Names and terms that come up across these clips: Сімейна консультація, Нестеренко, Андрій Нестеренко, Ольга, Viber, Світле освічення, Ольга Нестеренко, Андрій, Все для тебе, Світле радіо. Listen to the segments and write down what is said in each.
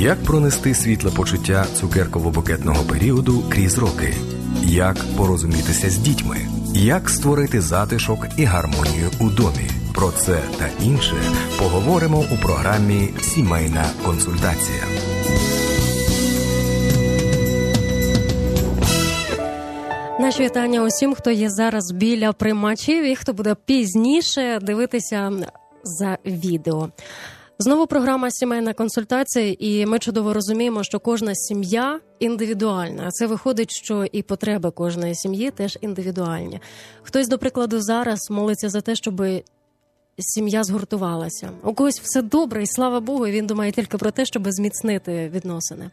Як пронести світле почуття цукерково-букетного періоду крізь роки? Як порозумітися з дітьми? Як створити затишок і гармонію у домі? Про це та інше поговоримо у програмі «Сімейна консультація». Наші вітання усім, хто є зараз біля приймачів і хто буде пізніше дивитися за відео. Знову програма «Сімейна консультація», і ми чудово розуміємо, що кожна сім'я індивідуальна. А це виходить, що і потреби кожної сім'ї теж індивідуальні. Хтось, до прикладу, зараз молиться за те, щоб сім'я згуртувалася. У когось все добре, і слава Богу, він думає тільки про те, щоб зміцнити відносини.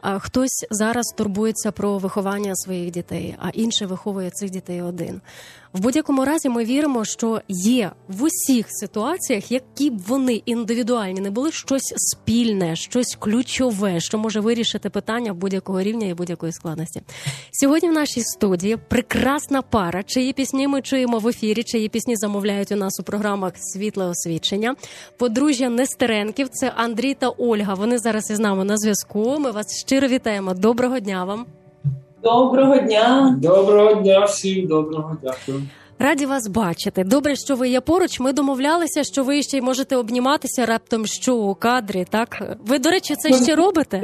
А хтось зараз турбується про виховання своїх дітей, а інший виховує цих дітей один. В будь-якому разі ми віримо, що є в усіх ситуаціях, які б вони індивідуальні не були, щось спільне, щось ключове, що може вирішити питання будь-якого рівня і будь-якої складності. Сьогодні в нашій студії прекрасна пара, чиї пісні ми чуємо в ефірі, чиї пісні замовляють у нас у програмах «Світле освічення». Подружжя Нестеренків – це Андрій та Ольга. Вони зараз із нами на зв'язку. Ми вас щиро вітаємо. Доброго дня вам. Доброго дня. Доброго дня всім. Доброго, дякую. Раді вас бачити. Добре, що ви є поруч. Ми домовлялися, що ви ще й можете обніматися раптом, що у кадрі, так? Ви, до речі, це ще робите?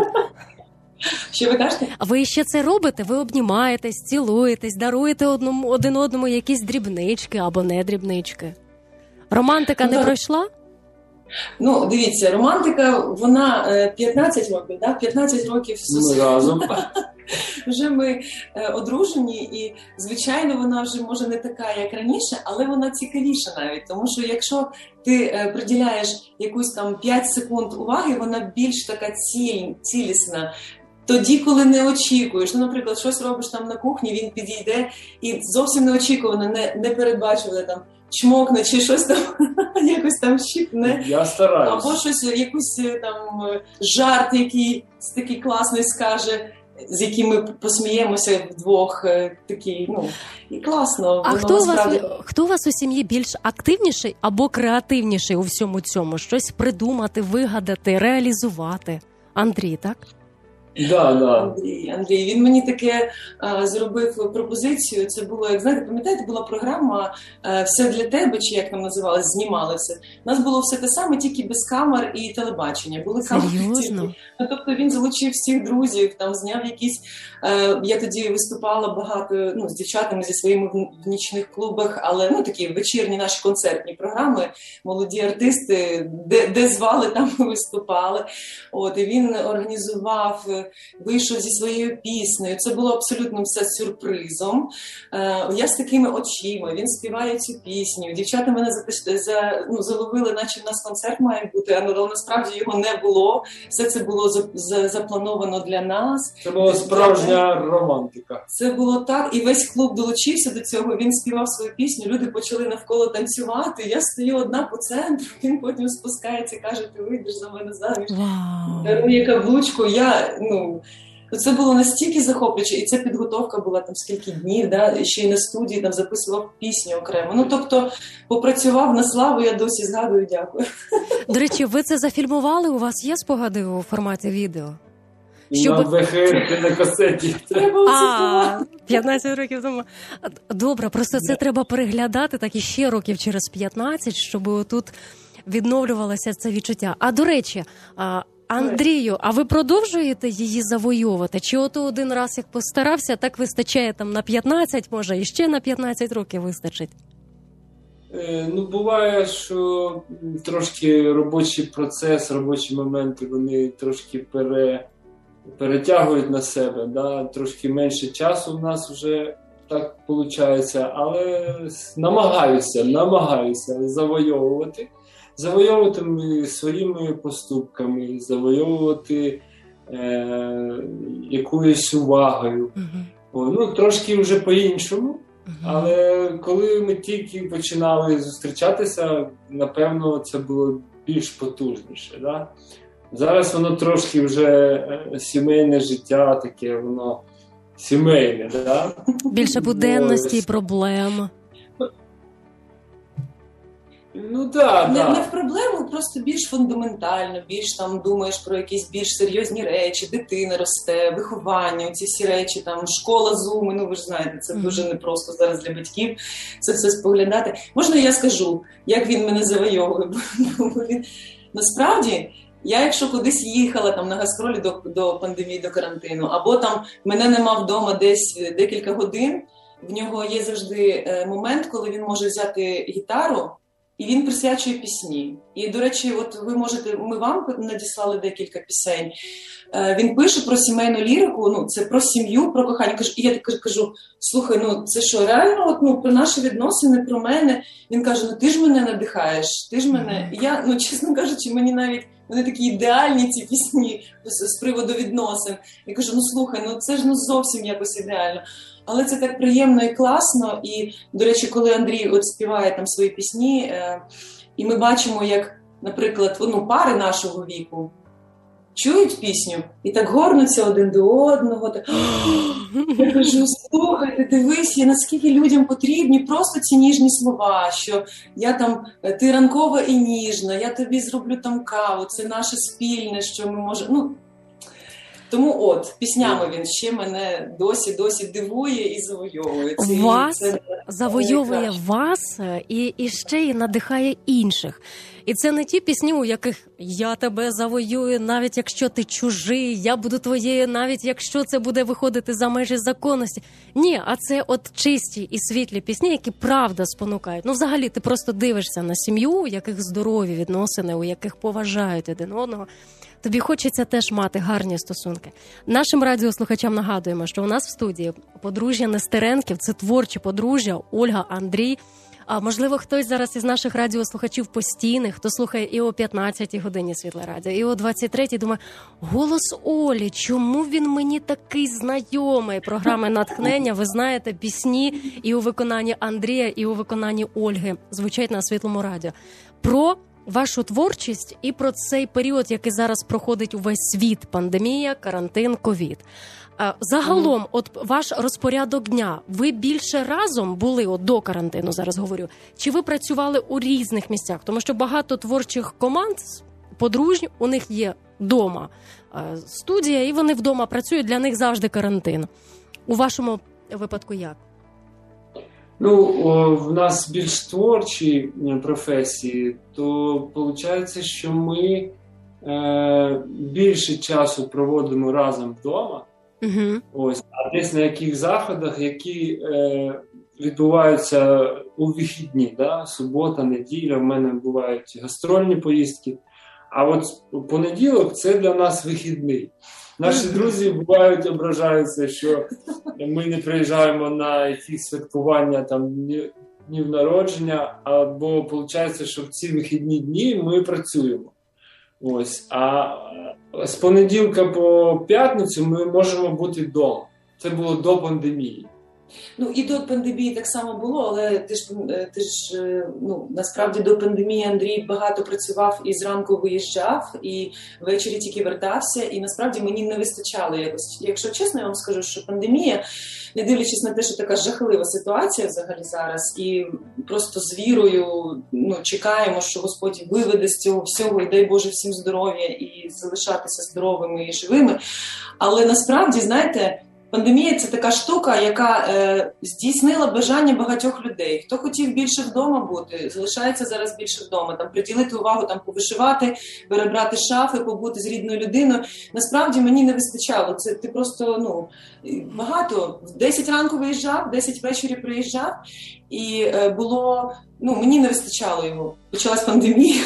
Що ви кажете? Ви ще це робите? Ви обнімаєтесь, цілуєтесь, даруєте один одному якісь дрібнички або не дрібнички. Романтика не пройшла? Ну, дивіться, романтика, вона 15 років, так? 15 років разом. Вже ми одружені, і, звичайно, вона вже, може, не така, як раніше, але вона цікавіша навіть, тому що якщо ти приділяєш якусь там 5 секунд уваги, вона більш така цілісна. Тоді, коли не очікуєш, наприклад, щось робиш там на кухні, він підійде і зовсім неочікувано, непередбачувано там чмокне чи щось там, якось там щипне. Я стараюсь. Або щось, якийсь там жарт, який такий класний скаже, з яким ми посміємося вдвох, такий, ну, і класно. А хто у вас у сім'ї більш активніший або креативніший у всьому цьому? Щось придумати, вигадати, реалізувати? Андрій, так? Да. Андрій, він мені таке зробив пропозицію. Це було, як знаєте, пам'ятаєте, була програма «Все для тебе», чи як там називалось, знімали все. У нас було все те саме, тільки без камер і телебачення. Були камери. Ну, тобто він залучив всіх друзів, там зняв якісь. Я тоді виступала багато, ну, з дівчатами зі своїми в нічних клубах, але ну такі вечірні наші концертні програми, молоді артисти, де звали, там ми виступали. От, і він організував. Вийшов зі своєю піснею. Це було абсолютно все сюрпризом. Я з такими очима, він співає цю пісню. Дівчата мене заловили, наче в нас концерт має бути, але насправді його не було. Все це було заплановано для нас. Це була справжня романтика. Це було так, і весь клуб долучився до цього, він співав свою пісню, люди почали навколо танцювати, я стою одна по центру, він потім спускається і каже: ти вийдеш за мене заміж. Дарує каблучку, я... Ну, це було настільки захоплююче, і ця підготовка була там скільки днів, да? Ще й на студії там записував пісню окремо. Ну, тобто, попрацював на славу, я досі згадую, дякую. До речі, ви це зафільмували? У вас є спогади у форматі відео? Щоб... на касеті. Треба усі 15 років тому. Добре, просто це треба переглядати так і ще років через 15, щоб отут відновлювалося це відчуття. А, до речі... Андрію, а ви продовжуєте її завойовувати? Чи ото один раз, як постарався, так вистачає там на 15, може, і ще на 15 років вистачить? Ну, буває, що трошки робочий процес, робочі моменти, вони трошки перетягують на себе, да? Трошки менше часу в нас вже так виходить, але намагаюся завойовувати. Завойовувати своїми поступками, завойовувати якоюсь увагою. Uh-huh. Ну, трошки вже по-іншому, uh-huh. але коли ми тільки починали зустрічатися, напевно, це було більш потужніше. Да? Зараз воно трошки вже сімейне життя таке, воно сімейне. Да? Більше буденності і проблем. Ну да, не в проблему, просто більш фундаментально, більш там думаєш про якісь більш серйозні речі, дитина росте, виховання, ці всі речі, там школа, зуми, ну ви ж знаєте, це дуже непросто зараз для батьків це все споглядати. Можна я скажу, як він мене завойовує? Насправді, я якщо кудись їхала там на гастролі до пандемії, до карантину, або там мене нема вдома десь декілька годин, в нього є завжди момент, коли він може взяти гітару, і він присвячує пісні. І, до речі, от ви можете, ми вам надіслали декілька пісень. Він пише про сімейну лірику, ну, це про сім'ю, про кохання. І я так кажу, слухай, ну, це що, реально, от, ну, про наші відносини, про мене? Він каже, ну, ти ж мене надихаєш, ти ж мене. І я, ну, чесно кажучи, мені навіть, вони такі ідеальні ці пісні з приводу відносин. Я кажу, ну, слухай, ну, це ж, ну, зовсім якось ідеально. Але це так приємно і класно. І, до речі, коли Андрій от співає там свої пісні, і ми бачимо, як, наприклад, ну, пари нашого віку чують пісню і так горнуться один до одного. Так... Я кажу, слухайте, дивись, наскільки людям потрібні просто ці ніжні слова, що я там, ти ранкова і ніжна, я тобі зроблю там каву, це наше спільне, що ми можемо... Ну, тому от, піснями він ще мене досі дивує і завойовує. Вас завойовує вас і ще й надихає інших. І це не ті пісні, у яких «я тебе завоюю, навіть якщо ти чужий, я буду твоєю, навіть якщо це буде виходити за межі законності». Ні, а це от чисті і світлі пісні, які правда спонукають. Ну, взагалі, ти просто дивишся на сім'ю, у яких здорові відносини, у яких поважають один одного. Тобі хочеться теж мати гарні стосунки. Нашим радіослухачам нагадуємо, що у нас в студії подружжя Нестеренків, це творчі подружжя Ольга, Андрій. А можливо, хтось зараз із наших радіослухачів постійних, хто слухає і о 15-й годині Світле Радіо, і о 23-й, думає, голос Олі, чому він мені такий знайомий? Програми натхнення, ви знаєте, пісні і у виконанні Андрія, і у виконанні Ольги звучать на Світлому Радіо. Про вашу творчість і про цей період, який зараз проходить увесь світ. Пандемія, карантин, ковід. Загалом, от ваш розпорядок дня, ви більше разом були, от до карантину зараз говорю, чи ви працювали у різних місцях? Тому що багато творчих команд, подружнь, у них є вдома студія, і вони вдома працюють, для них завжди карантин. У вашому випадку як? Ну, в нас більш творчі професії, то виходить, що ми більше часу проводимо разом вдома. Uh-huh. Ось, а десь на яких заходах, які відбуваються у вихідні, да? Субота, неділя, в мене бувають гастрольні поїздки, а от понеділок це для нас вихідний. Наші друзі бувають, ображаються, що ми не приїжджаємо на якісь святкування, там, днів народження, або виходить, що в ці вихідні дні ми працюємо. Ось, а з понеділка по п'ятницю ми можемо бути вдома. Це було до пандемії. Ну, і до пандемії так само було, але ти ж ну, насправді до пандемії Андрій багато працював і зранку виїжджав, і ввечері тільки вертався, і насправді мені не вистачало якось. Якщо чесно, я вам скажу, що пандемія, не дивлячись на те, що така жахлива ситуація взагалі зараз, і просто з вірою, ну, чекаємо, що Господь виведе з цього всього, і дай Боже всім здоров'я, і залишатися здоровими і живими. Але насправді, знаєте, пандемія – це така штука, яка здійснила бажання багатьох людей. Хто хотів більше вдома бути, залишається зараз більше вдома. Там, приділити увагу, там, повишивати, перебрати шафи, побути з рідною людиною. Насправді мені не вистачало. Це ти просто, ну, багато. 10 ранку виїжджав, 10 ввечері приїжджав. І було, ну, мені не вистачало його. Почалась пандемія,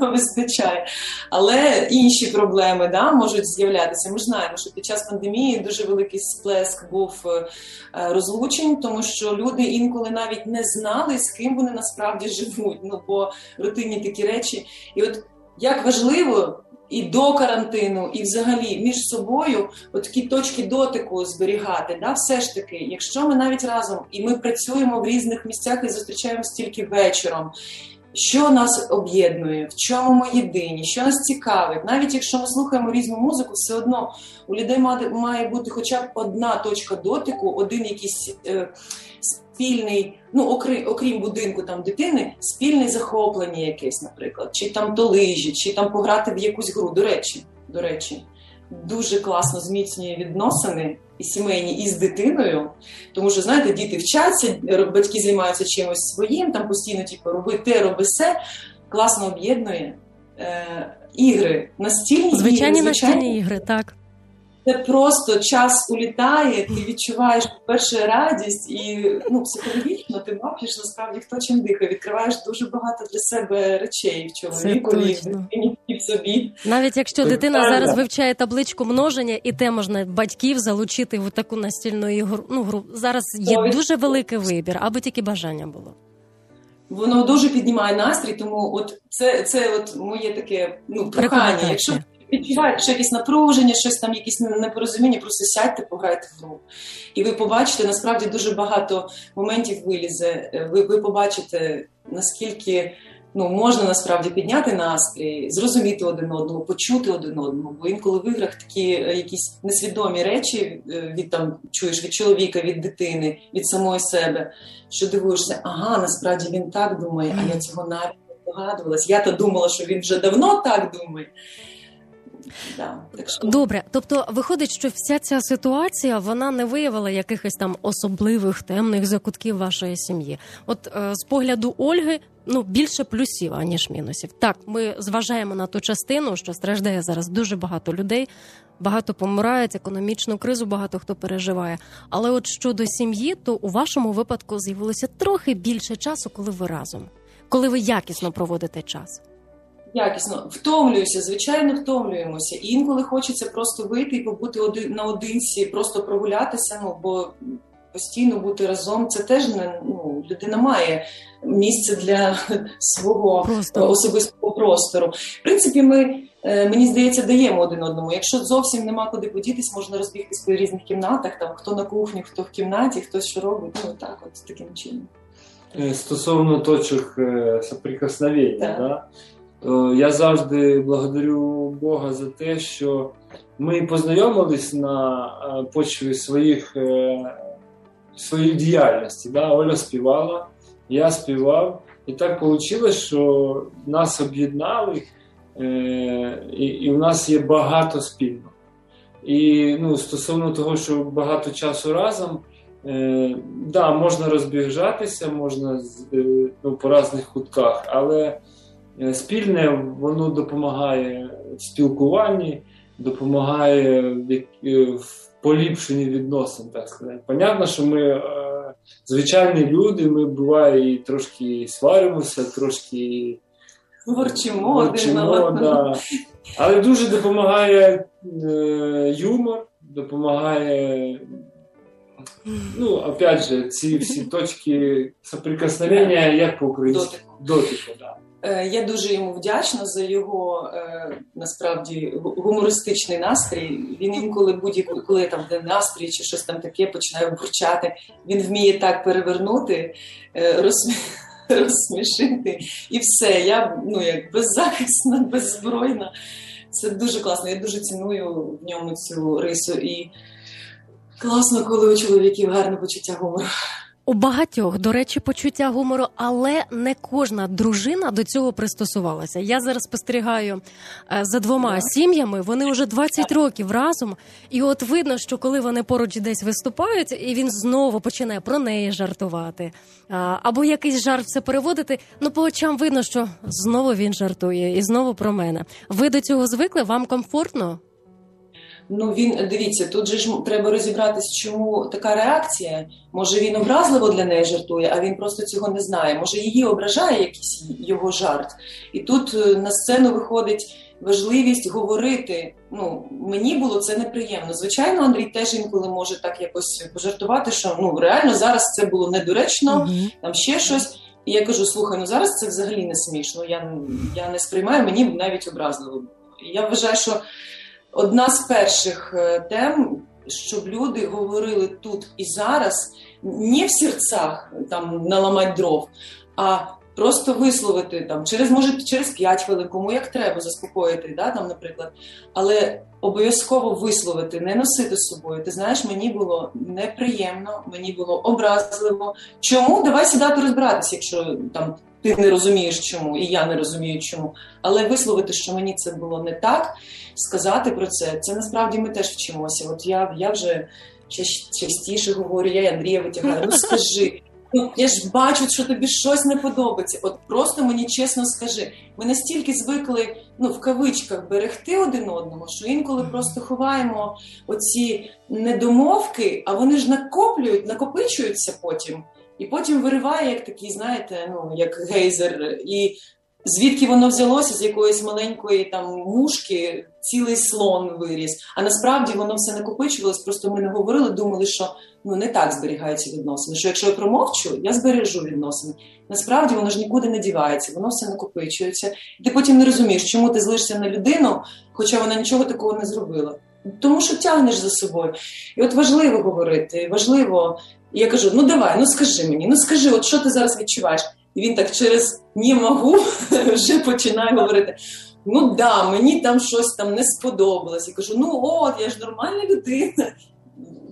вистачає. Але інші проблеми, да, можуть з'являтися. Ми ж знаємо, що під час пандемії дуже великий сплеск був розлучень, тому що люди інколи навіть не знали, з ким вони насправді живуть. Ну, бо рутинні такі речі. І от як важливо і до карантину, і взагалі між собою такі точки дотику зберігати. Да? Все ж таки, якщо ми навіть разом, і ми працюємо в різних місцях і зустрічаємось тільки вечором, що нас об'єднує, в чому ми єдині, що нас цікавить. Навіть якщо ми слухаємо різну музику, все одно у людей має бути хоча б одна точка дотику, один якийсь спільний, окрім будинку там дитини, спільне захоплення якесь, наприклад, чи там до лижі, чи там пограти в якусь гру. До речі, дуже класно зміцнює відносини і сімейні, і з дитиною, тому що, знаєте, діти вчаться, батьки займаються чимось своїм, там постійно роби те, роби все, класно об'єднує. Ігри, звичайні ігри, так. Це просто час улітає, ти відчуваєш, по-перше, радість і психологічно ти бачиш, насправді, хто чим дихає. Відкриваєш дуже багато для себе речей в чоловіку і в дитині, і в собі. Навіть якщо дитина зараз вивчає табличку множення, і те можна батьків залучити в таку настільну ігру. Гру. Зараз є дуже великий вибір, аби тільки бажання було. Воно дуже піднімає настрій, тому це моє таке прохання. Якщо відчуваєш якесь напруження, щось там, якісь непорозуміння, просто сядьте, пограйте в гру. І ви побачите, насправді, дуже багато моментів вилізе. Ви побачите, наскільки можна насправді підняти настрій, зрозуміти один одного, почути один одного. Бо інколи в іграх такі якісь несвідомі речі чуєш від чоловіка, від дитини, від самої себе, що дивуєшся, насправді він так думає, а я цього навіть не догадувалась. Я-то думала, що він вже давно так думає. Да, добре, тобто виходить, що вся ця ситуація, вона не виявила якихось там особливих темних закутків вашої сім'ї. З погляду Ольги, більше плюсів, аніж мінусів. Так, ми зважаємо на ту частину, що страждає зараз дуже багато людей, багато помирають, економічну кризу багато хто переживає. Але щодо сім'ї, то у вашому випадку з'явилося трохи більше часу, коли ви разом, коли ви якісно проводите час. Якісно. Втомлююся, звичайно, втомлюємося. І інколи хочеться просто вийти і побути наодинці, просто прогулятися, бо постійно бути разом. Це теж людина має місце для свого особистого простору. В принципі, ми, мені здається, даємо один одному. Якщо зовсім нема куди подітись, можна розбігтись по різних кімнатах, там хто на кухні, хто в кімнаті, хто що робить, таким чином. Стосовно точок соприкосновення, так? Я завжди благодарю Бога за те, що ми познайомились на почві своєї діяльності. Оля співала, я співав. І так вийшло, що нас об'єднали, і в нас є багато спільного. І стосовно того, що багато часу разом, можна розбіжатися, можна по різних кутках, але спільне, воно допомагає в спілкуванні, допомагає в поліпшенні відносин, так сказати. Понятно, що ми звичайні люди, ми буває і трошки сваримося, трошки ворчимо, да. Але дуже допомагає юмор, допомагає, опять же, ці всі точки соприкосновення, як по-українськи, дотику, да. Я дуже йому вдячна за його, насправді, гумористичний настрій. Він інколи коли там де настрій чи щось там таке починає бурчати, він вміє так перевернути, розсмішити і все. Я як беззахисна, беззбройна. Це дуже класно. Я дуже ціную в ньому цю рису. І класно, коли у чоловіків гарне почуття гумору. У багатьох, до речі, почуття гумору, але не кожна дружина до цього пристосувалася. Я зараз спостерігаю за двома сім'ями, вони вже 20 років разом, і видно, що коли вони поруч десь виступають, і він знову починає про неї жартувати, або якийсь жарт все переводити, по очам видно, що знову він жартує, і знову про мене. Ви до цього звикли? Вам комфортно? Дивіться, тут же ж треба розібратись, чому така реакція. Може, він образливо для неї жартує, а він просто цього не знає. Може, її ображає якийсь його жарт. І тут на сцену виходить важливість говорити. Мені було це неприємно. Звичайно, Андрій теж інколи може так якось пожартувати, що реально зараз це було недоречно, там ще щось. І я кажу, слухай, ну зараз це взагалі не смішно, я не сприймаю, мені навіть образливо було. Я вважаю, що одна з перших тем, щоб люди говорили тут і зараз, не в серцях, там, наламати дров, а просто висловити, там, через 5 хвилин, кому як треба заспокоїти, да, там, наприклад. Але обов'язково висловити, не носити з собою. Ти знаєш, мені було неприємно, мені було образливо. Чому? Давай сідати розбиратися, якщо там, ти не розумієш чому, і я не розумію чому. Але висловити, що мені це було не так, сказати про це насправді ми теж вчимося. От я вже частіше говорю, я і Андрія витягаю, ну скажи. Ну, я ж бачу, що тобі щось не подобається. От просто мені чесно скажи. Ми настільки звикли, ну, в кавичках, берегти один одного, що інколи просто ховаємо оці недомовки, а вони ж накопичуються потім. І потім вириває, як такий, знаєте, ну, як гейзер. І звідки воно взялося, з якоїсь маленької там мушки, цілий слон виріс. А насправді воно все накопичувалось, просто ми не говорили, думали, що ну, не так зберігаються відносини, що якщо я промовчу, я збережу відносини. Насправді воно ж нікуди не дівається, воно все накопичується. І ти потім не розумієш, чому ти злишся на людину, хоча вона нічого такого не зробила. Тому що тягнеш за собою. І от важливо говорити, важливо. І я кажу, ну давай, ну скажи мені, ну скажи, от що ти зараз відчуваєш? І він так через «не можу» вже починає говорити. Ну да, мені там щось там не сподобалось. Я кажу, ну от, я ж нормальна людина.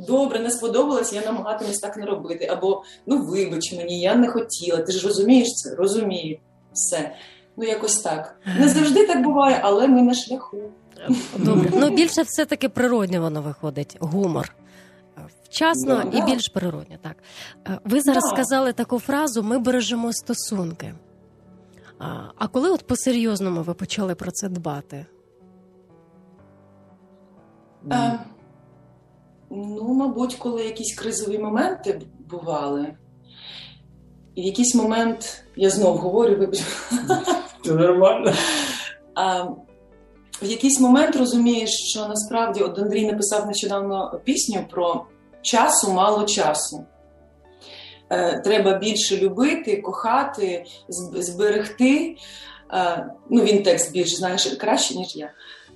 Добре, не сподобалось, я намагатимусь так не робити. Або, ну вибач мені, я не хотіла. Ти ж розумієш це? Розумію. Все. Ну якось так. Не завжди так буває, але ми на шляху. Добре. Ну більше все-таки природньо воно виходить. Гумор. Вчасно і більш природньо. Так. Ви зараз сказали таку фразу «ми бережемо стосунки». А коли от по-серйозному ви почали про це дбати? Ну, мабуть, коли якісь кризові моменти бували. І в якийсь момент, я знов говорю, вибач. Це нормально. В якийсь момент розумієш, що насправді, от Андрій написав нещодавно пісню про часу, мало часу. Треба більше любити, кохати, зберегти. Ну, він текст більш, знаєш, краще, ніж я.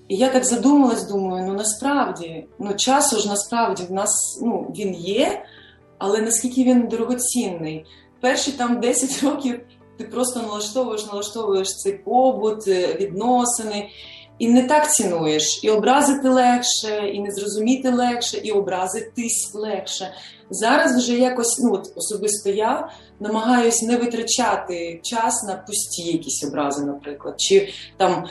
І я так задумалась, думаю, ну насправді, ну часу ж насправді в нас, ну, він є, але наскільки він дорогоцінний. Перші там 10 років ти просто налаштовуєш цей побут, відносини. І не так цінуєш. І образити легше, і не зрозуміти легше, і образитись легше. Зараз вже якось, ну от особисто я, намагаюсь не витрачати час на пусті якісь образи, наприклад. Чи там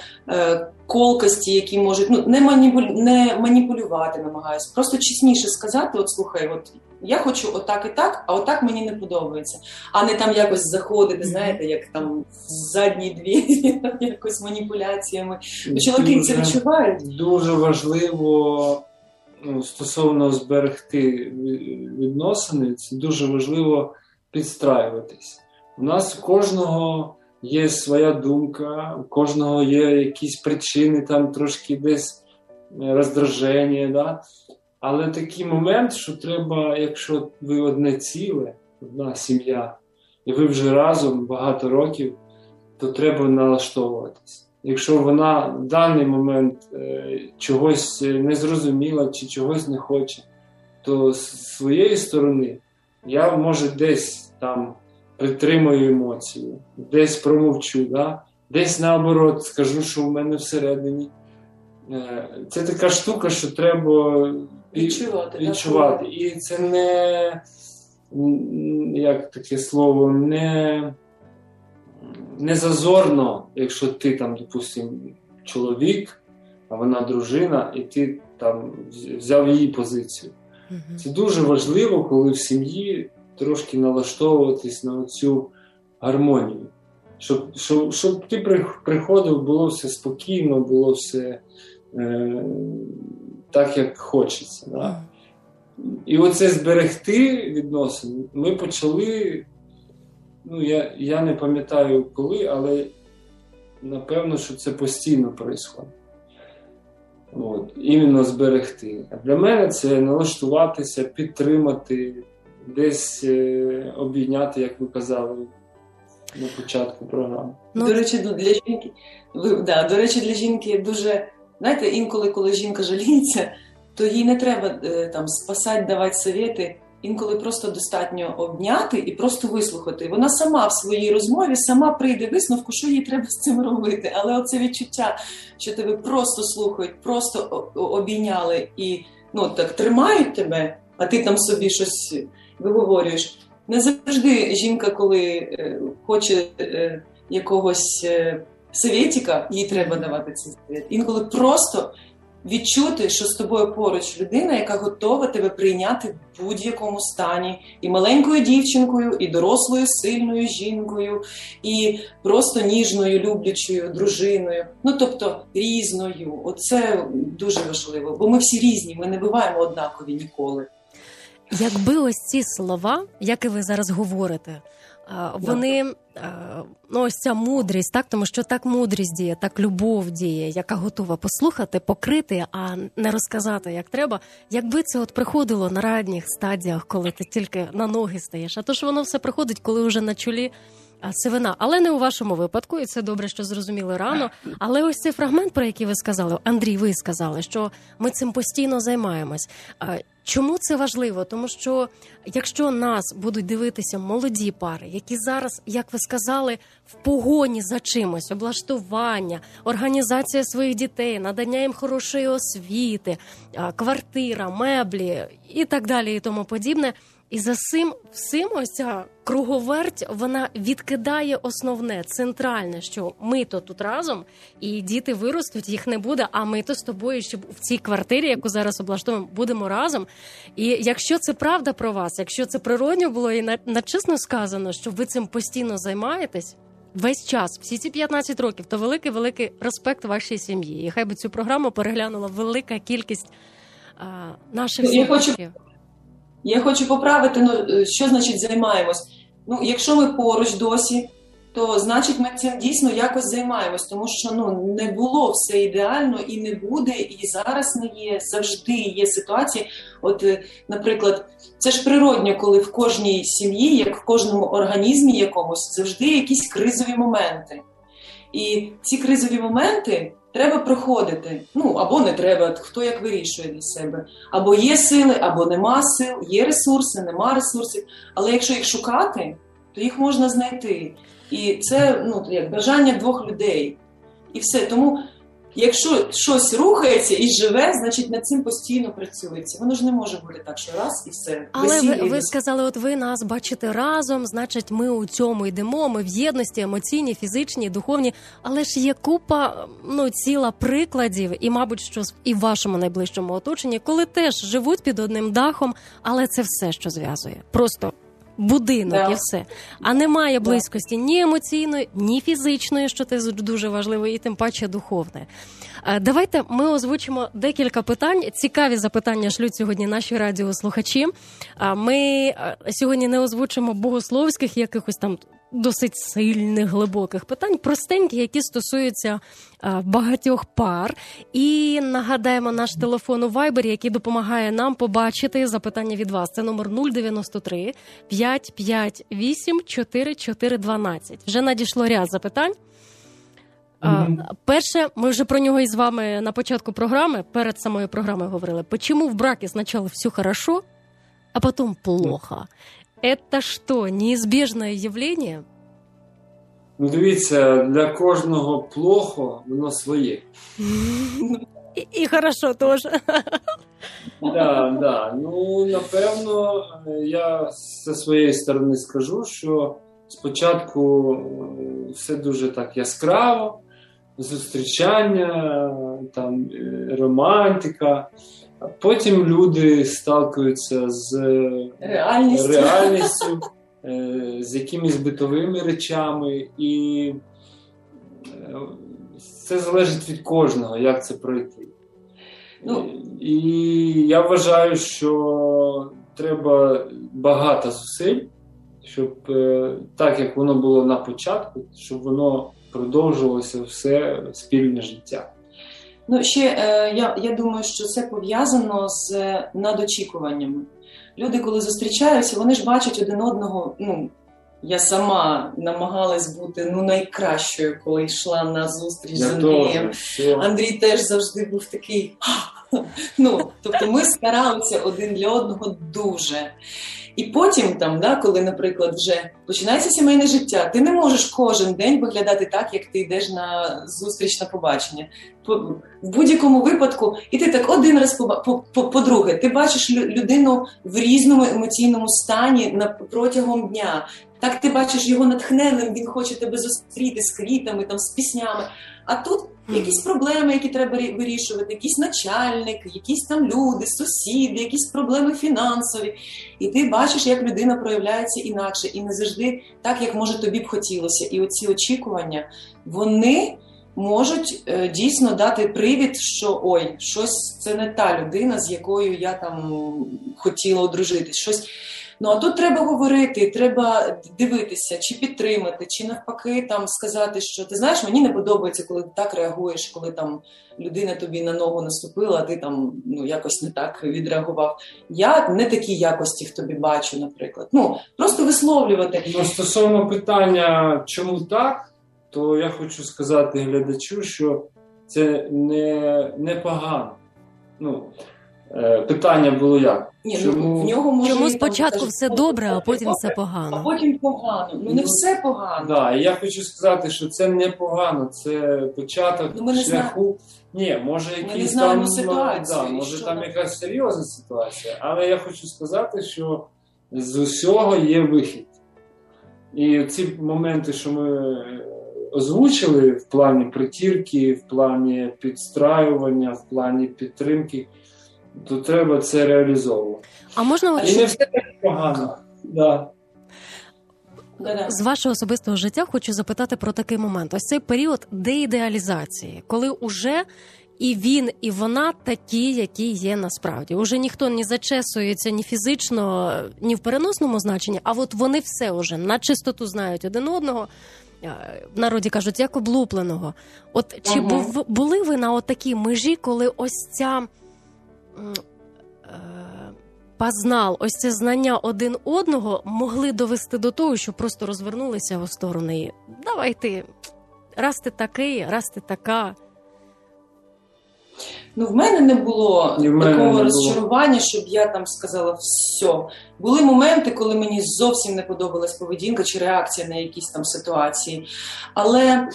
колкості, які можуть, ну не маніпулювати намагаюсь. Просто чесніше сказати, от слухай, от я хочу отак і так, а отак мені не подобається. А не там якось заходити, знаєте, як там задні двері, якось маніпуляціями. Чоловіки це відчувають. Дуже важливо, ну, стосовно зберегти відносини, це дуже важливо підстраюватись. У нас у кожного є своя думка, у кожного є якісь причини, там трошки десь роздраження, да? Але такий момент, що треба, якщо ви одне ціле, одна сім'я, і ви вже разом багато років, то треба налаштовуватись. Якщо вона в даний момент чогось не зрозуміла чи чогось не хоче, то з своєї сторони я, може, десь там притримую емоцію, десь промовчу, да? Десь наоборот скажу, що в мене всередині. Це така штука, що треба відчувати. І це не, як таке слово, не зазорно, якщо ти там, допустим, чоловік, а вона дружина, і ти там взяв її позицію. Mm-hmm. Це дуже важливо, коли в сім'ї трошки налаштовуватись на цю гармонію. Щоб ти приходив, було все спокійно, було все так, як хочеться. Да? І оце зберегти відносини ми почали, ну я не пам'ятаю коли, але напевно, що це постійно происходить. От, іменно зберегти. А для мене це налаштуватися, підтримати, десь обійняти, як ви казали, на початку програми. Ну, до речі, для жінки, до речі, для жінки дуже, знаєте, інколи, коли жінка жаліється, то їй не треба там спасати, давати совєти. Інколи просто достатньо обняти і просто вислухати. Вона сама в своїй розмові, сама прийде висновку, що їй треба з цим робити. Але оце відчуття, що тебе просто слухають, просто обійняли і, ну, так тримають тебе, а ти там собі щось виговорюєш. Не завжди жінка, коли хоче якогось совєтіка, їй треба давати цей совєт. Інколи просто відчути, що з тобою поруч людина, яка готова тебе прийняти в будь-якому стані. І маленькою дівчинкою, і дорослою, сильною жінкою, і просто ніжною, люблячою дружиною. Ну, тобто, різною. Оце дуже важливо. Бо ми всі різні, ми не буваємо однакові ніколи. Якби ось ці слова, як і ви зараз говорите, вони, ну, ось ця мудрість, так, тому що так мудрість діє, так любов діє, яка готова послухати, покрити, а не розказати, як треба. Якби це от приходило на ранніх стадіях, коли ти тільки на ноги стаєш, а то ж воно все приходить, коли вже на чолі сивина. Але не у вашому випадку, і це добре, що зрозуміли рано. Але ось цей фрагмент, про який ви сказали, Андрій, ви сказали, що ми цим постійно займаємось. Чому це важливо? Тому що якщо нас будуть дивитися молоді пари, які зараз, як ви сказали, в погоні за чимось, облаштування, організація своїх дітей, надання їм хорошої освіти, квартира, меблі і так далі і тому подібне, і за цим всім ось ця круговерть, вона відкидає основне, центральне, що ми то тут разом, і діти виростуть, їх не буде, а ми то з тобою ще в цій квартирі, яку зараз облаштовуємо, будемо разом. І якщо це правда про вас, якщо це природньо було і начесно сказано, що ви цим постійно займаєтесь, весь час, всі ці 15 років, то великий-великий респект вашій сім'ї. І хай би цю програму переглянула велика кількість наших слухачів. Я хочу поправити, ну, що значить займаємось. Ну, якщо ми поруч досі, то значить ми цим дійсно якось займаємось, тому що, ну, не було все ідеально і не буде, і зараз не є, завжди є ситуації. От, наприклад, це ж природньо, коли в кожній сім'ї, як в кожному організмі якомусь, завжди якісь кризові моменти. І ці кризові моменти треба проходити, ну, або не треба, хто як вирішує для себе. Або є сили, або нема сил, є ресурси, нема ресурсів. Але якщо їх шукати, то їх можна знайти. І це, ну, як бажання двох людей. І все. Тому, якщо щось рухається і живе, значить над цим постійно працюється. Воно ж не може бути так, що раз і все. Але ви сказали, от ви нас бачите разом, значить ми у цьому йдемо, ми в єдності емоційні, фізичні, духовні. Але ж є купа, ну, ціла прикладів, і, мабуть, що і в вашому найближчому оточенні, коли теж живуть під одним дахом, але це все, що зв'язує. Просто будинок, да, і все. А немає близькості ні емоційної, ні фізичної, що це дуже важливо, і тим паче духовне. Давайте ми озвучимо декілька питань. Цікаві запитання шлють сьогодні наші радіослухачі. Ми сьогодні не озвучимо богословських якихось там досить сильних, глибоких питань, простенькі, які стосуються багатьох пар. І нагадаємо наш телефон у Viber, який допомагає нам побачити запитання від вас. Це номер 093 558 4412. Вже надійшло ряд запитань. Перше, ми вже про нього із вами на початку програми, перед самою програмою говорили. Почему в браке сначала все хорошо, а потом плохо? Это що, неізбіжне явлення? Ну, дивіться, для кожного плохо, воно своє. І хорошо теж. Так. Ну, напевно, я зі своєї сторони скажу, що спочатку все дуже так яскраво, зустрічання, там, романтика. Потім люди сталкуються з реальністю, з якимись битовими речами, і це залежить від кожного, як це пройти. Ну, і я вважаю, що треба багато зусиль, щоб так, як воно було на початку, щоб воно продовжувалося все спільне життя. Ну, ще я думаю, що це пов'язано з надочікуваннями. Люди, коли зустрічаються, вони ж бачать один одного, ну, Я сама намагалась бути найкращою, коли йшла на зустріч з Андрієм. Андрій теж завжди був такий. Тобто ми старалися один для одного дуже. І потім, коли, наприклад, вже починається сімейне життя, ти не можеш кожен день виглядати так, як ти йдеш на зустріч, на побачення. В будь-якому випадку, і ти так один раз по-друге, ти бачиш людину в різному емоційному стані протягом дня. Так ти бачиш його натхненним, він хоче тебе зустріти з квітами, з піснями. А тут якісь проблеми, які треба вирішувати, якийсь начальник, якісь люди, сусіди, якісь проблеми фінансові. І ти бачиш, як людина проявляється інакше, і не завжди так, як, може, тобі б хотілося. І оці очікування, вони можуть дійсно дати привід, що ой, щось це не та людина, з якою я хотіла одружитись, щось. А тут треба говорити, треба дивитися, чи підтримати, чи навпаки сказати, що ти знаєш, мені не подобається, коли ти так реагуєш, коли людина тобі на ногу наступила, а ти якось не так відреагував. Я не такі якості в тобі бачу, наприклад. Просто висловлювати. Стосовно питання, чому так, то я хочу сказати глядачу, що це не погано. Питання було як? Чому спочатку все добре, а потім все погано? А потім погано. Не все погано. Так, я хочу сказати, що це не погано, це початок шляху. Ми не знаємо ситуацію. Може там якась серйозна ситуація, але я хочу сказати, що з усього є вихід. І ці моменти, що ми озвучили в плані притірки, в плані підстраювання, в плані підтримки, то треба це реалізовувати. А можна і не все так погано. Да. З вашого особистого життя хочу запитати про такий момент. Ось цей період деідеалізації, коли уже і він, і вона такі, які є насправді. Уже ніхто не зачесується ні фізично, ні в переносному значенні, а от вони все уже на чистоту знають один одного. В народі кажуть, як облупленого. Чи були ви на такій межі, коли ось ця ось це знання один одного могли довести до того, що просто розвернулися в сторону і давай ти, раз ти такий, раз ти така? В мене не було такого розчарування, щоб я сказала все. Були моменти, коли мені зовсім не подобалась поведінка чи реакція на якісь ситуації. Але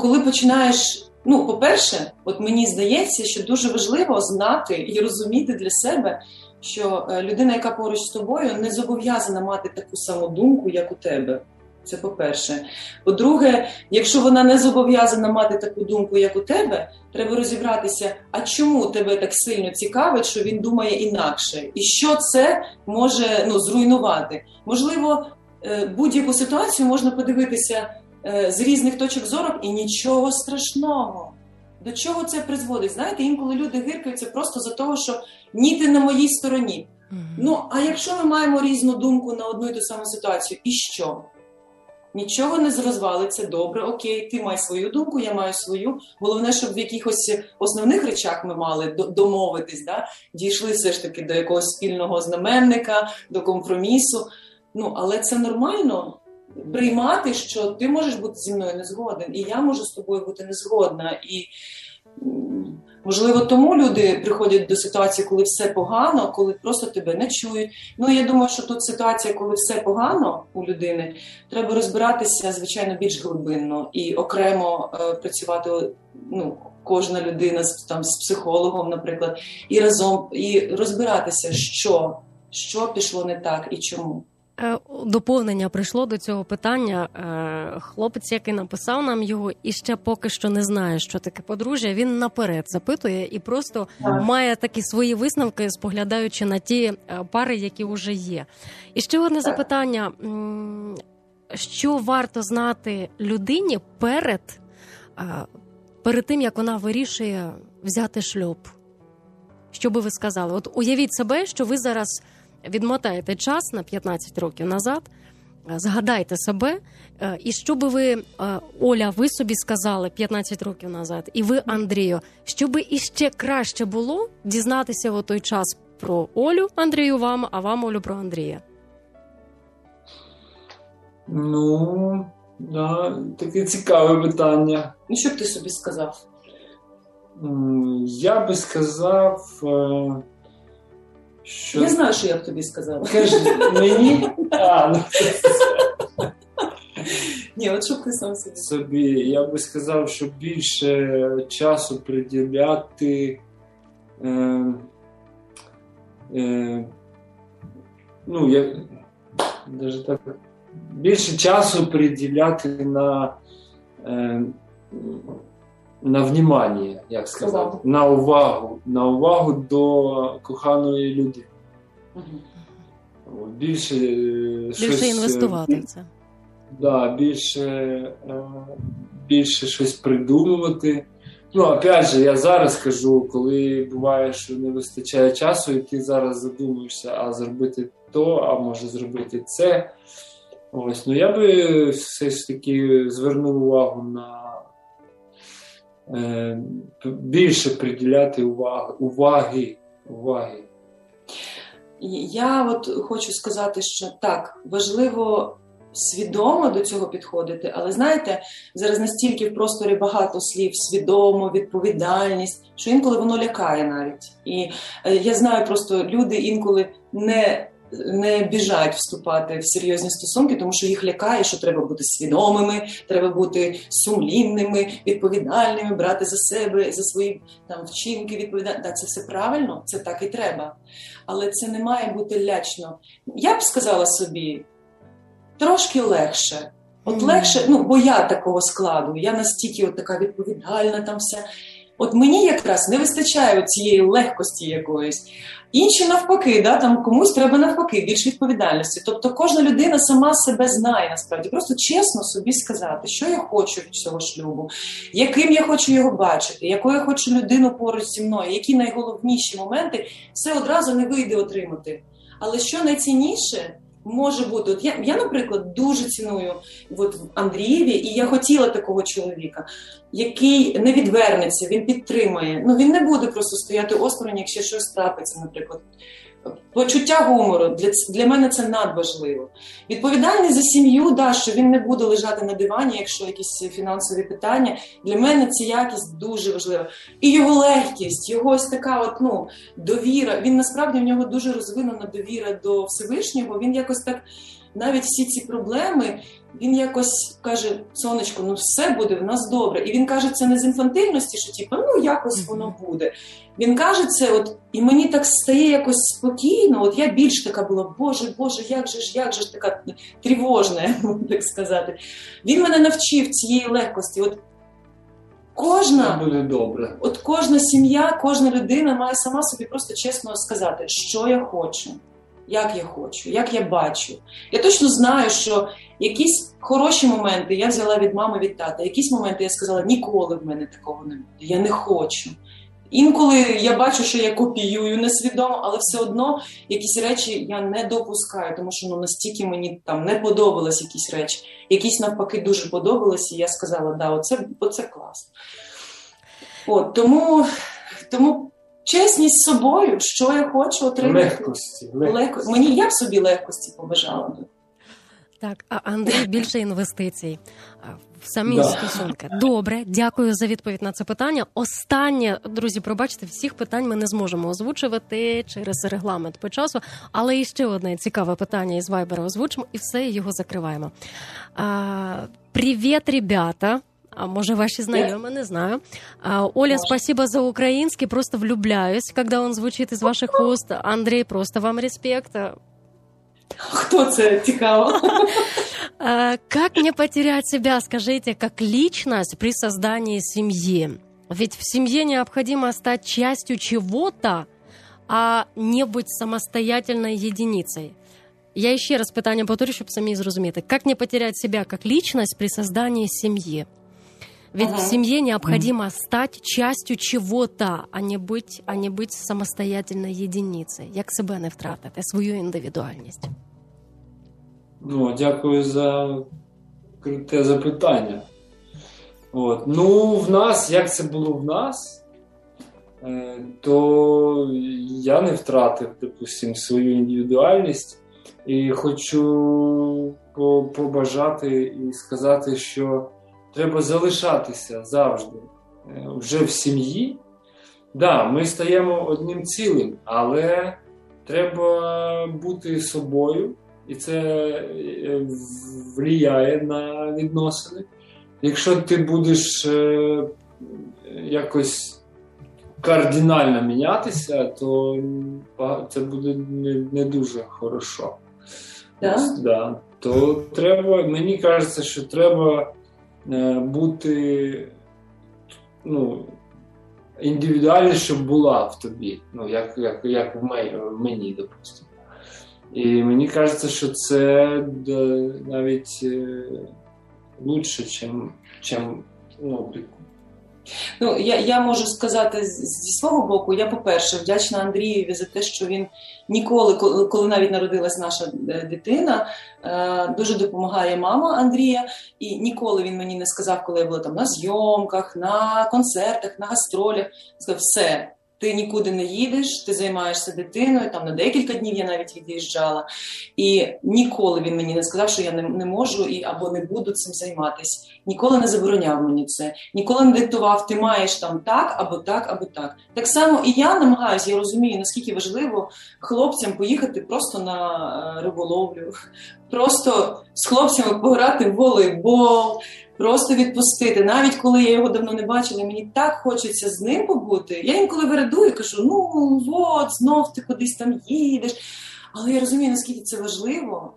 коли починаєш... по-перше, мені здається, що дуже важливо знати і розуміти для себе, що людина, яка поруч з тобою, не зобов'язана мати таку саму думку, як у тебе. Це по-перше. По-друге, якщо вона не зобов'язана мати таку думку, як у тебе, треба розібратися, а чому тебе так сильно цікавить, що він думає інакше? І що це може зруйнувати? Можливо, будь-яку ситуацію можна подивитися з різних точок зору, і нічого страшного. До чого це призводить? Знаєте, інколи люди гиркаються просто за того, що ні, ти на моїй стороні. А якщо ми маємо різну думку на одну і ту саму ситуацію, і що? Нічого не розвалиться, добре, окей, ти май свою думку, я маю свою. Головне, щоб в якихось основних речах ми мали домовитись, дійшли все ж таки до якогось спільного знаменника, до компромісу. Але це нормально. Приймати, що ти можеш бути зі мною незгоден, і я можу з тобою бути незгодна. І, можливо, тому люди приходять до ситуації, коли все погано, коли просто тебе не чують. Я думаю, що тут ситуація, коли все погано у людини, треба розбиратися, звичайно, більш глибинно і окремо працювати, кожна людина з психологом, наприклад, і разом, і розбиратися, що пішло не так і чому. Доповнення прийшло до цього питання. Хлопець, який написав нам його, і ще поки що не знає, що таке подружжя, він наперед запитує і просто має такі свої висновки, споглядаючи на ті пари, які вже є. І ще одне запитання. Що варто знати людині перед тим, як вона вирішує взяти шлюб? Що би ви сказали? Уявіть себе, що ви зараз... відмотаєте час на 15 років назад, згадайте себе, і що би ви, Оля, ви собі сказали 15 років назад, і ви, Андрію, що би іще краще було дізнатися в той час про Олю, Андрію, вам, а вам, Олю, про Андрія? Ну, да, таке цікаве питання. І що б ти собі сказав? Я би сказав, що... Я знаю, що я б тобі сказала. Кажи, мені? Ні, от що б ти сам собі? Я би сказав, що більше часу приділяти більше часу приділяти на внимання, як сказати, увагу. на увагу до коханої людини. Угу. Більше інвестувати в це. Да, більше щось придумувати. Ну, опять же, я зараз кажу, коли буває, що не вистачає часу, і ти зараз задумуєшся, а зробити то, а може зробити це. Ось, ну я би все ж таки звернув увагу на більше приділяти уваги. Я от хочу сказати, що так, важливо свідомо до цього підходити, але знаєте, зараз настільки в просторі багато слів свідомо, відповідальність, що інколи воно лякає навіть. І я знаю, просто люди інколи не біжать вступати в серйозні стосунки, тому що їх лякає, що треба бути свідомими, треба бути сумлінними, відповідальними, брати за себе, за свої там вчинки, відповідальні. Так, це все правильно, це так і треба. Але це не має бути лячно. Я б сказала собі, трошки легше. От легше, бо я такого складу, я настільки от така відповідальна там все. От мені якраз не вистачає цієї легкості якоїсь. Інші навпаки, да, там комусь треба навпаки більш відповідальності. Тобто кожна людина сама себе знає насправді. Просто чесно собі сказати, що я хочу від цього шлюбу, яким я хочу його бачити, якою я хочу людину поруч зі мною, які найголовніші моменти, все одразу не вийде отримати. Але що найцінніше... Може бути, от я, наприклад, дуже ціную от в Андрієві, і я хотіла такого чоловіка, який не відвернеться, він підтримає. Ну, він не буде просто стояти осторонь, якщо щось трапиться, наприклад. Почуття гумору, для мене це надважливо. Відповідальність за сім'ю, да, що він не буде лежати на дивані, якщо якісь фінансові питання, для мене ця якість дуже важлива. І його легкість, його ось така от, довіра, він насправді, в нього дуже розвинена довіра до Всевишнього, він якось так, навіть всі ці проблеми, він якось каже, сонечко, все буде в нас добре. І він каже це не з інфантильності, що якось воно буде. Він каже це, і мені так стає якось спокійно, от я більш така була, Боже, як же ж така тривожна, так сказати. Він мене навчив цієї легкості. Кожна сім'я, кожна людина має сама собі просто чесно сказати, що я хочу. Як я хочу, як я бачу. Я точно знаю, що якісь хороші моменти я взяла від мами, від тата, якісь моменти я сказала, ніколи в мене такого не буде, я не хочу. Інколи я бачу, що я копіюю несвідомо, але все одно якісь речі я не допускаю, тому що настільки мені там не подобались якісь речі, якісь навпаки дуже подобались, і я сказала, да, оце класно. Тому чесність з собою, що я хочу отримати. Легкості. Мені я б собі легкості побажала. Так, а Андрій більше інвестицій в самі стосунки. Добре, дякую за відповідь на це питання. Останнє, друзі, пробачте, всіх питань ми не зможемо озвучувати через регламент по часу, але і ще одне цікаве питання із Вайбера озвучимо і все, його закриваємо. Привіт, ребята! А може, ваши знакомые, не знаю. Оля, спасибо за украинский, просто влюбляюсь, когда он звучит из ваших уст. Андрей, просто вам респект. Кто это? Цікаво. Как не потерять себя, скажите, как личность при создании семьи? Ведь в семье необходимо стать частью чего-то, а не быть самостоятельной единицей. Я еще раз питание повторю, чтобы сами зрозуміти. Как не потерять себя как личность при создании семьи? Ведь в семье необходимо стать частью чего-то, а не быть самостоятельной единицей. Як себе не втратити, свою індивідуальність? Дякую за круте запитання. В нас, як це було в нас, то я не втратив, допустим, свою індивідуальність. І хочу побажати і сказати, що треба залишатися завжди вже в сім'ї. Да, ми стаємо одним цілим, але треба бути собою, і це впливає на відносини. Якщо ти будеш якось кардинально мінятися, то це буде не дуже хорошо. Да? Да. То треба, мені кажеться, що треба бути, ну, індивідуальна, щоб була в тобі, ну, як в мені, допустимо. І мені кажеться, що це навіть лучше, чим ну, ну, я можу сказати зі свого боку, я, по-перше, вдячна Андрієві за те, що він ніколи, коли навіть народилась наша дитина, дуже допомагає мама Андрія, і ніколи він мені не сказав, коли я була там на зйомках, на концертах, на гастролях, сказав, все, ти нікуди не їдеш, ти займаєшся дитиною, там на декілька днів я навіть від'їжджала, і ніколи він мені не сказав, що я не можу і або не буду цим займатися. Ніколи не забороняв мені це, ніколи не диктував, ти маєш там так, або так, або так. Так само і я намагаюся, я розумію, наскільки важливо хлопцям поїхати просто на риболовлю, просто з хлопцями пограти в волейбол, просто відпустити. Навіть коли я його давно не бачила, мені так хочеться з ним побути. Я інколи вирадую і кажу, ну от, знов ти кудись там їдеш. Але я розумію, наскільки це важливо.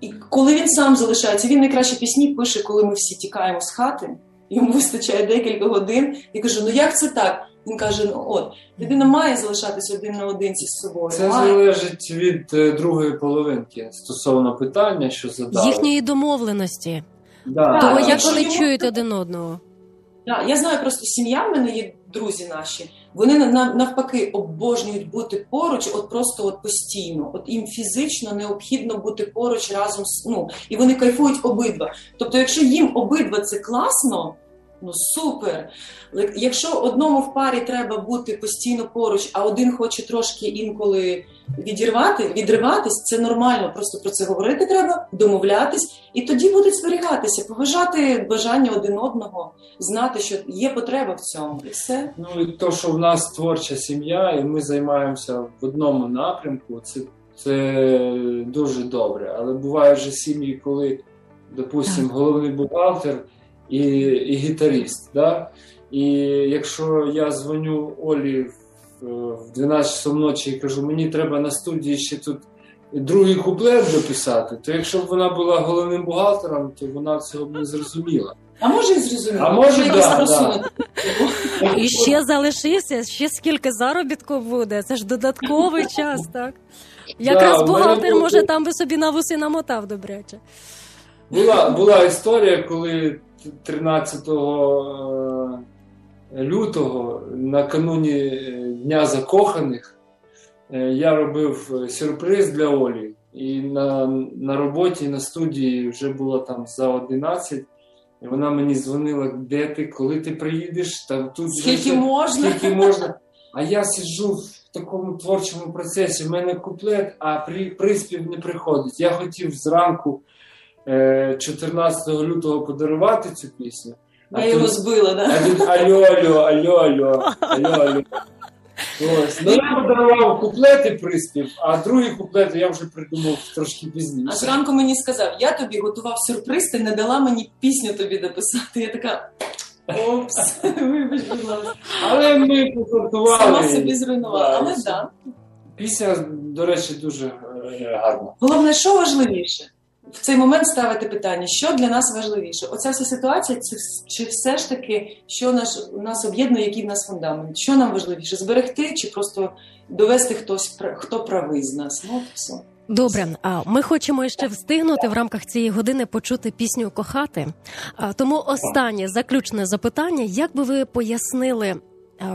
І коли він сам залишається, він найкраще пісні пише, коли ми всі тікаємо з хати. Йому вистачає декілька годин. Я кажу, ну як це так? Він каже, ну от, людина має залишатись один на одинці з собою. Це залежить від другої половинки стосовно питання, що задали. Їхньої домовленості. Да. Того, як вони чують один одного. Да, я знаю, просто сім'я, в мене є друзі наші, вони навпаки обожнюють бути поруч, от просто от постійно. От їм фізично необхідно бути поруч разом, ну, і вони кайфують обидва. Тобто, якщо їм обидва це класно, ну супер. Якщо одному в парі треба бути постійно поруч, а один хоче трошки інколи відриватись, це нормально, просто про це говорити треба, домовлятись, і тоді будуть зберігатися, поважати бажання один одного, знати, що є потреба в цьому, і все. Ну і то, що в нас творча сім'я, і ми займаємося в одному напрямку, це дуже добре, але бувають же сім'ї, коли, допустим, головний бухгалтер і гітаріст, да? І якщо я дзвоню Олі в 12 часов ночі і кажу, мені треба на студії ще тут другий куплет дописати, то якщо б вона була головним бухгалтером, то вона цього б не зрозуміла. А може і зрозуміла. А може, да. І ще залишився, ще скільки заробітку буде, це ж додатковий час, так? Якраз бухгалтер, може, там би собі на вуси намотав добряче. Була історія, коли 13 лютого, накануні Дня закоханих, я робив сюрприз для Олі. І на роботі, на студії вже було там за 11. І вона мені дзвонила, де ти, коли ти приїдеш, там тут скільки можна. А я сиджу в такому творчому процесі, в мене куплет, а приспів не приходить. Я хотів зранку 14 лютого подарувати цю пісню. Я його збила, да? Алло. Ось. Ну, я подарував куплети приспів, а другий куплет я вже придумав трошки пізніше. А зранку мені сказав, я тобі готував сюрприз, ти не дала мені пісню тобі дописати. Я така, опс, вибач, будь ласка. Але ми пожартували. Сама собі зруйнувала, да, але так. Да. Пісня, до речі, дуже гарна. Головне, що важливіше? В цей момент ставити питання, що для нас важливіше? Оця вся ситуація, чи все ж таки, що нас об'єднує, який в нас фундамент? Що нам важливіше, зберегти чи просто довести хтось, хто правий з нас? Ну, все. Добре, а ми хочемо ще встигнути в рамках цієї години почути пісню «Кохати». Тому останнє, заключне запитання. Як би ви пояснили,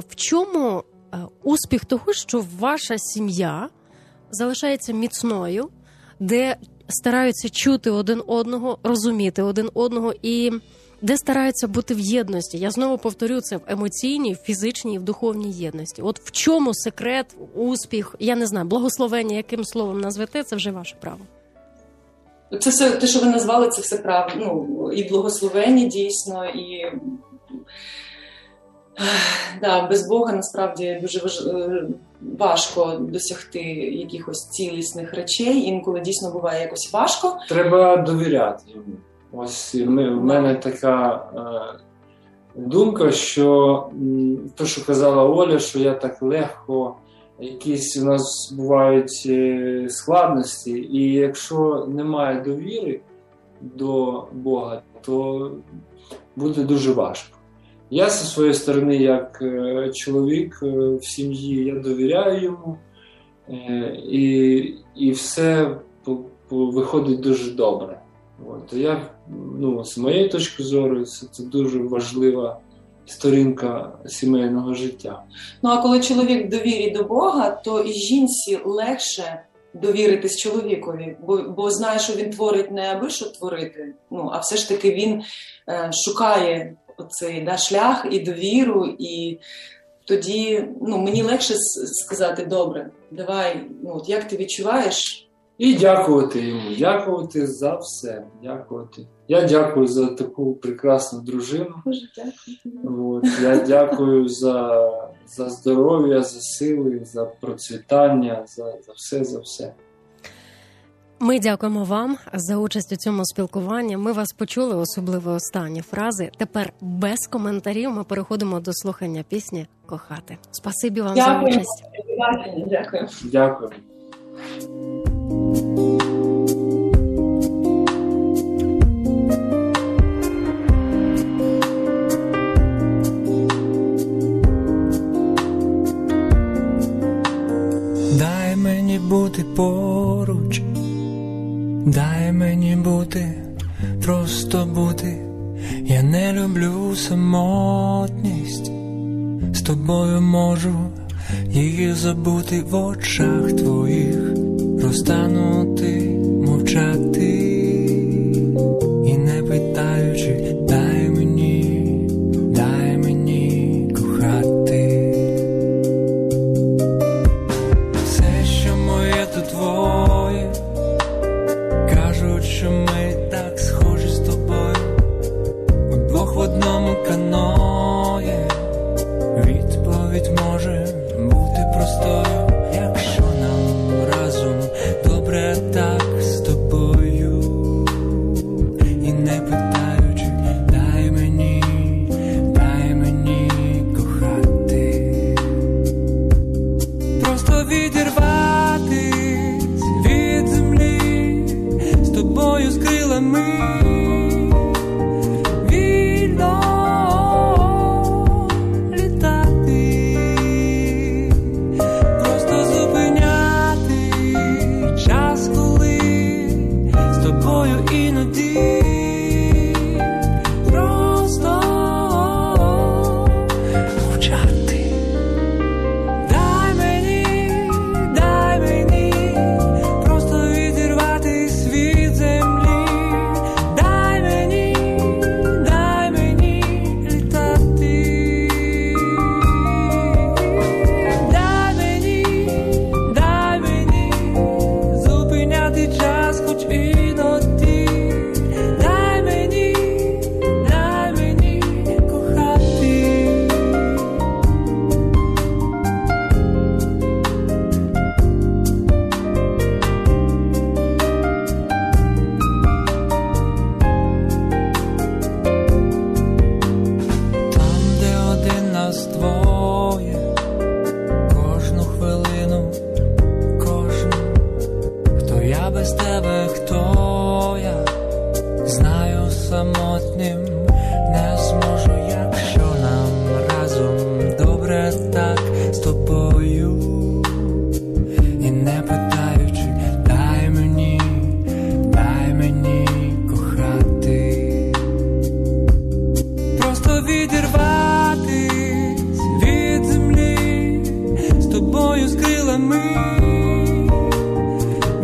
в чому успіх того, що ваша сім'я залишається міцною, де стараються чути один одного, розуміти один одного і де стараються бути в єдності. Я знову повторю, це в емоційній, в фізичній і в духовній єдності. От в чому секрет, успіх, я не знаю, благословення, яким словом назвете, це вже ваше право. Це все, те, що ви назвали, це все право. Ну, і благословення, дійсно, і... Да, без Бога, насправді, дуже важко досягти якихось цілісних речей. Інколи дійсно буває якось важко. Треба довіряти йому. Ось в мене така думка, що те, що казала Оля, що я так легко, якісь у нас бувають складності, і якщо немає довіри до Бога, то буде дуже важко. Я, зі своєї сторони, як чоловік в сім'ї, я довіряю йому, і все виходить дуже добре. От. Я, з моєї точки зору, це дуже важлива сторінка сімейного життя. Ну, а коли чоловік довірить до Бога, то і жінці легше довіритись чоловікові, бо знає, що він творить не аби що творити, а все ж таки він шукає оцей шлях і довіру, і тоді мені легше сказати: добре, давай, як ти відчуваєш? І дякувати йому, дякувати за все, дякувати. Я дякую за таку прекрасну дружину. Боже, дякую. От, я дякую за здоров'я, за сили, за процвітання, за все. Ми дякуємо вам за участь у цьому спілкуванні. Ми вас почули, особливо останні фрази. Тепер без коментарів ми переходимо до слухання пісні «Кохати». Спасибі вам за участь. Дякую. Дякую. Дай мені бути поруч. Дай мені бути, просто бути. Я не люблю самотність. З тобою можу її забути. В очах твоїх розтанути, мовчати. І не питаючи, дай мені кохати. Все, що моє, то твоє. Кажуть, що ми так схожі з тобою. Обох в одному каноє. Відповідь може бути простою, якщо нам разом добре так з тобою. І не питаючи, дай мені кохати. Просто відірватись від землі, з тобою з крилами.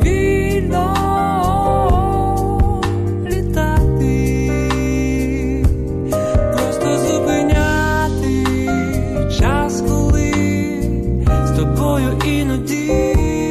Вільно літати. тобою іноді.